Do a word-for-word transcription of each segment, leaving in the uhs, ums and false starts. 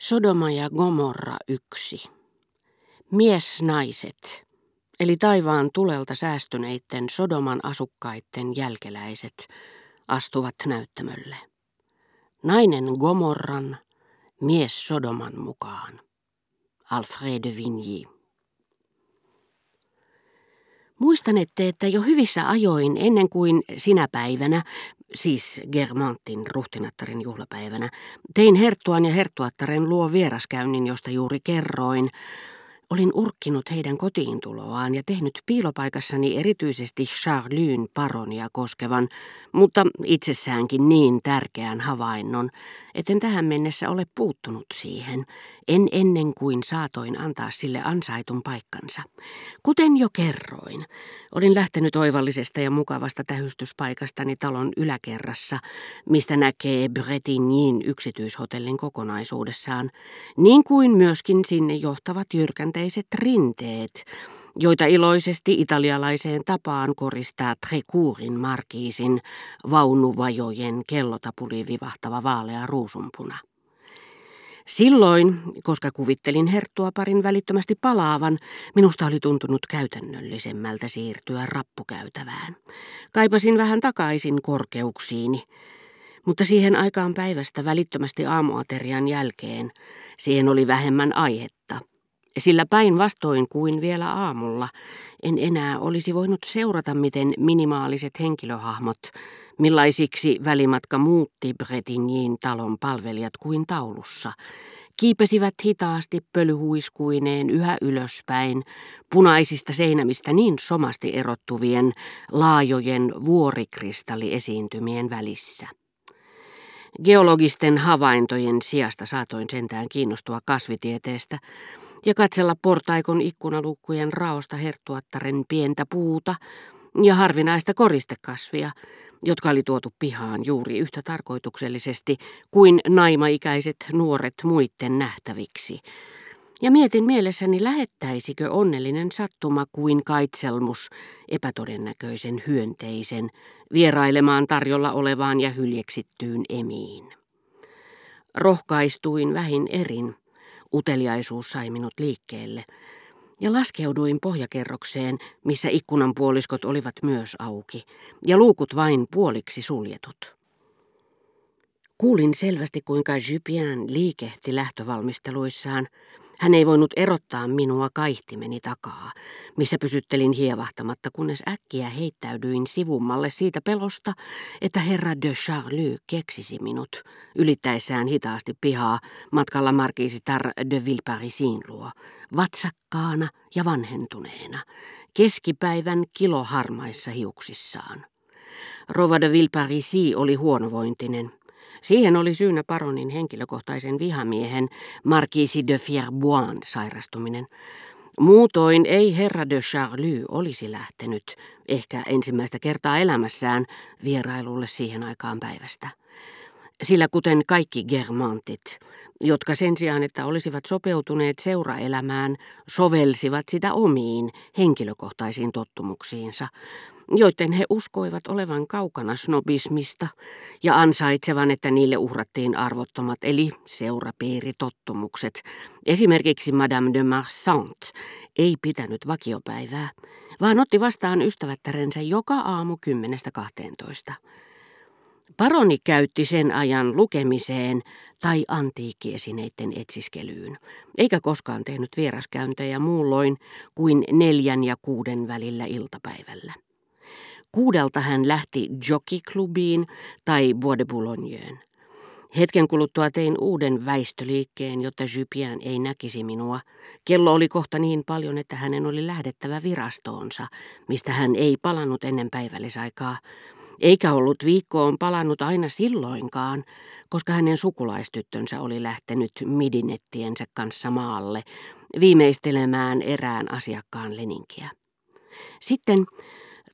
Sodoma ja Gomorra yksi. Miesnaiset, eli taivaan tulelta säästyneiden Sodoman asukkaiden jälkeläiset, astuvat näyttämölle. Nainen Gomorran, mies Sodoman mukaan. Alfred de Vigny. Muistanette, että jo hyvissä ajoin ennen kuin sinä päivänä, siis Guermantesin ruhtinattaren juhlapäivänä, tein herttuan ja herttuattaren luo vieraskäynnin, josta juuri kerroin. Olin urkkinut heidän kotiin tuloaan ja tehnyt piilopaikassani erityisesti Charlyn paronia koskevan, mutta itsessäänkin niin tärkeän havainnon, etten tähän mennessä ole puuttunut siihen, en ennen kuin saatoin antaa sille ansaitun paikkansa. Kuten jo kerroin, olin lähtenyt oivallisesta ja mukavasta tähystyspaikastani talon yläkerrassa, mistä näkee Bretignyn yksityishotellin kokonaisuudessaan, niin kuin myöskin sinne johtavat jyrkäntä rinteet, joita iloisesti italialaiseen tapaan koristaa Trécourtin markiisin vaunuvajojen kellotapuliin vivahtava vaalea ruusunpuna. Silloin, koska kuvittelin herttuaparin välittömästi palaavan, minusta oli tuntunut käytännöllisemmältä siirtyä rappukäytävään. Kaipasin vähän takaisin korkeuksiini. Mutta siihen aikaan päivästä välittömästi aamuaterian jälkeen siihen oli vähemmän aihetta. Sillä päinvastoin kuin vielä aamulla en enää olisi voinut seurata, miten minimaaliset henkilöhahmot, millaisiksi välimatka muutti Bretignyn talon palvelijat kuin taulussa, kiipesivät hitaasti pölyhuiskuineen yhä ylöspäin punaisista seinämistä niin somasti erottuvien laajojen vuorikristalliesiintymien välissä. Geologisten havaintojen sijasta saatoin sentään kiinnostua kasvitieteestä ja katsella portaikon ikkunaluukkujen raosta herttuattaren pientä puuta ja harvinaista koristekasvia, jotka oli tuotu pihaan juuri yhtä tarkoituksellisesti kuin naimaikäiset nuoret muitten nähtäviksi. Ja mietin mielessäni, lähettäisikö onnellinen sattuma kuin kaitselmus epätodennäköisen hyönteisen vierailemaan tarjolla olevaan ja hyljeksittyyn emiin. Rohkaistuin vähin erin. Uteliaisuus sai minut liikkeelle ja laskeuduin pohjakerrokseen, missä ikkunanpuoliskot olivat myös auki ja luukut vain puoliksi suljetut. Kuulin selvästi, kuinka Jupien liikehti lähtövalmisteluissaan. Hän ei voinut erottaa minua kaihtimeni takaa, missä pysyttelin hievahtamatta, kunnes äkkiä heittäydyin sivummalle siitä pelosta, että herra de Charlus keksisi minut, ylittäessään hitaasti pihaa matkalla markiisitar de Villepräisin luo, vatsakkaana ja vanhentuneena, keskipäivän kiloharmaissa hiuksissaan. Rouva de Villepräisi oli huonovointinen. Siihen oli syynä paronin henkilökohtaisen vihamiehen markiisi de Fierboisin sairastuminen. Muutoin ei herra de Charlus olisi lähtenyt, ehkä ensimmäistä kertaa elämässään, vierailulle siihen aikaan päivästä. Sillä kuten kaikki Guermantesit, jotka sen sijaan, että olisivat sopeutuneet seuraelämään, sovelsivat sitä omiin henkilökohtaisiin tottumuksiinsa, joiden he uskoivat olevan kaukana snobismista ja ansaitsevan, että niille uhrattiin arvottomat eli seurapiiritottumukset. Esimerkiksi Madame de Marsant ei pitänyt vakiopäivää, vaan otti vastaan ystävättärensä joka aamu kymmenestä kahteentoista. Paroni käytti sen ajan lukemiseen tai antiikkiesineiden etsiskelyyn, eikä koskaan tehnyt vieraskäyntejä muulloin kuin neljän ja kuuden välillä iltapäivällä. Kuudelta hän lähti Jockey-klubiin tai Bois de Boulogneen. Hetken kuluttua tein uuden väistöliikkeen, jotta Jupien ei näkisi minua. Kello oli kohta niin paljon, että hänen oli lähdettävä virastoonsa, mistä hän ei palannut ennen päivällisaikaa. Eikä ollut viikkoon palannut aina silloinkaan, koska hänen sukulaistyttönsä oli lähtenyt midinettiensä kanssa maalle viimeistelemään erään asiakkaan leninkiä. Sitten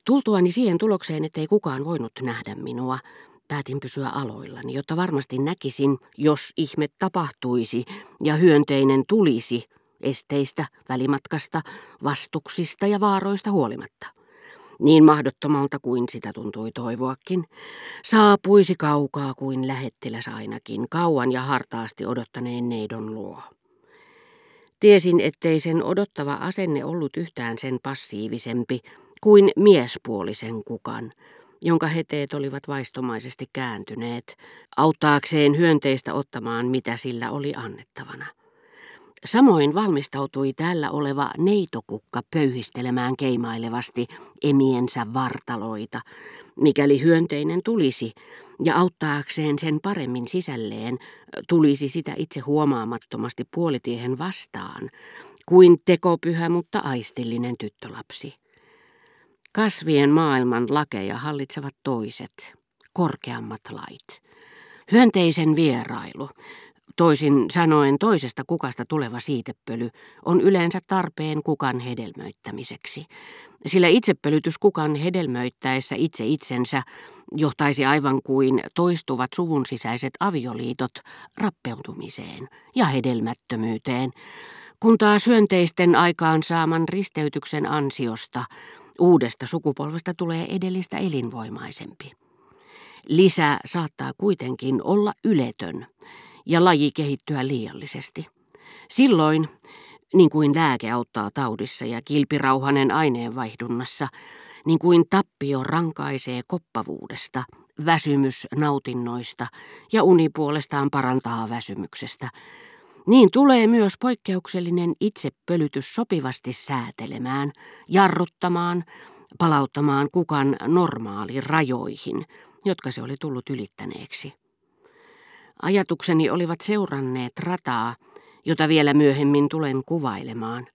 tultuani siihen tulokseen, ettei kukaan voinut nähdä minua, päätin pysyä aloillani, jotta varmasti näkisin, jos ihme tapahtuisi ja hyönteinen tulisi esteistä, välimatkasta, vastuksista ja vaaroista huolimatta. niin mahdottomalta kuin sitä tuntui toivoakin, saapuisi kaukaa kuin lähettiläs ainakin kauan ja hartaasti odottaneen neidon luo. Tiesin, ettei sen odottava asenne ollut yhtään sen passiivisempi kuin miespuolisen kukan, jonka heteet olivat vaistomaisesti kääntyneet, auttaakseen hyönteistä ottamaan mitä sillä oli annettavana. Samoin valmistautui täällä oleva neitokukka pöyhistelemään keimailevasti emiensä vartaloita, mikäli hyönteinen tulisi, ja auttaakseen sen paremmin sisälleen tulisi sitä itse huomaamattomasti puolitiehen vastaan, kuin tekopyhä mutta aistillinen tyttölapsi. Kasvien maailman lakeja hallitsevat toiset, korkeammat lait. Hyönteisen vierailu, toisin sanoen toisesta kukasta tuleva siitepöly, on yleensä tarpeen kukan hedelmöittämiseksi, sillä itsepölytys kukan hedelmöittäessä itse itsensä johtaisi aivan kuin toistuvat suvun sisäiset avioliitot rappeutumiseen ja hedelmättömyyteen, kun taas hyönteisten aikaansaaman risteytyksen ansiosta uudesta sukupolvesta tulee edellistä elinvoimaisempi. Lisä saattaa kuitenkin olla yletön ja laji kehittyä liiallisesti. Silloin, niin kuin lääke auttaa taudissa ja kilpirauhanen aineenvaihdunnassa, niin kuin tappio rankaisee koppavuudesta, väsymys nautinnoista ja uni puolestaan parantaa väsymyksestä, niin tulee myös poikkeuksellinen itsepölytys sopivasti säätelemään, jarruttamaan, palauttamaan kukan normaali rajoihin, jotka se oli tullut ylittäneeksi. Ajatukseni olivat seuranneet rataa, jota vielä myöhemmin tulen kuvailemaan,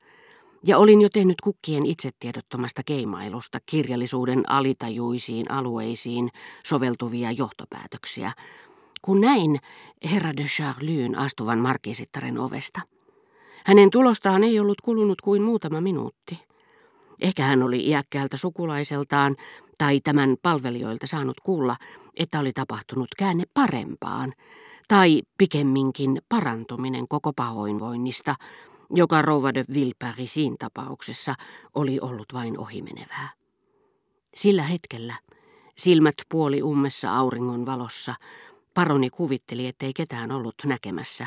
ja olin jo tehnyt kukkien itsetiedottomasta keimailusta kirjallisuuden alitajuisiin alueisiin soveltuvia johtopäätöksiä, kun näin herra de Charlyn astuvan markiisittaren ovesta. Hänen tulostaan ei ollut kulunut kuin muutama minuutti. Ehkä hän oli iäkkäältä sukulaiseltaan tai tämän palvelijoilta saanut kuulla, että oli tapahtunut käänne parempaan, tai pikemminkin parantuminen koko pahoinvoinnista, joka rouva de Villepräisin tapauksessa oli ollut vain ohimenevää. Sillä hetkellä, silmät puoli ummessa auringon valossa, paroni kuvitteli, ettei ketään ollut näkemässä,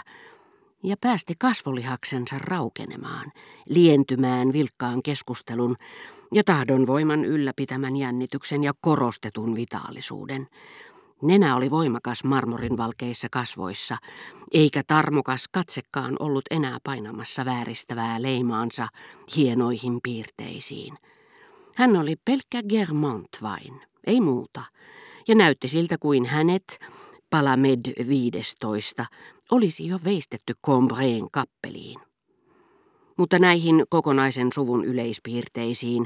ja päästi kasvolihaksensa raukenemaan, lientymään vilkkaan keskustelun ja tahdonvoiman ylläpitämän jännityksen ja korostetun vitaalisuuden. Nenä oli voimakas marmorin valkeissa kasvoissa, eikä tarmokas katsekaan ollut enää painamassa vääristävää leimaansa hienoihin piirteisiin. Hän oli pelkkä Guermant vain, ei muuta, ja näytti siltä kuin hänet Palamède viidestoista olisi jo veistetty Combrayn kappeliin. Mutta näihin kokonaisen suvun yleispiirteisiin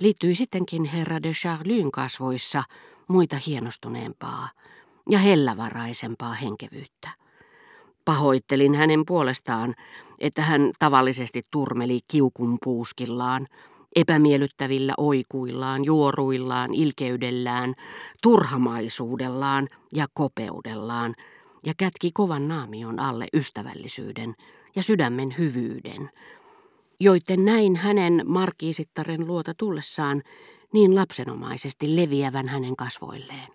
liittyi sittenkin herra de Charlyn kasvoissa muita hienostuneempaa ja hellävaraisempaa henkevyyttä. Pahoittelin hänen puolestaan, että hän tavallisesti turmeli kiukun puuskillaan, epämiellyttävillä oikuillaan, juoruillaan, ilkeydellään, turhamaisuudellaan ja kopeudellaan, ja kätki kovan naamion alle ystävällisyyden ja sydämen hyvyyden, joiden näin hänen markiisittaren luota tullessaan niin lapsenomaisesti leviävän hänen kasvoilleen.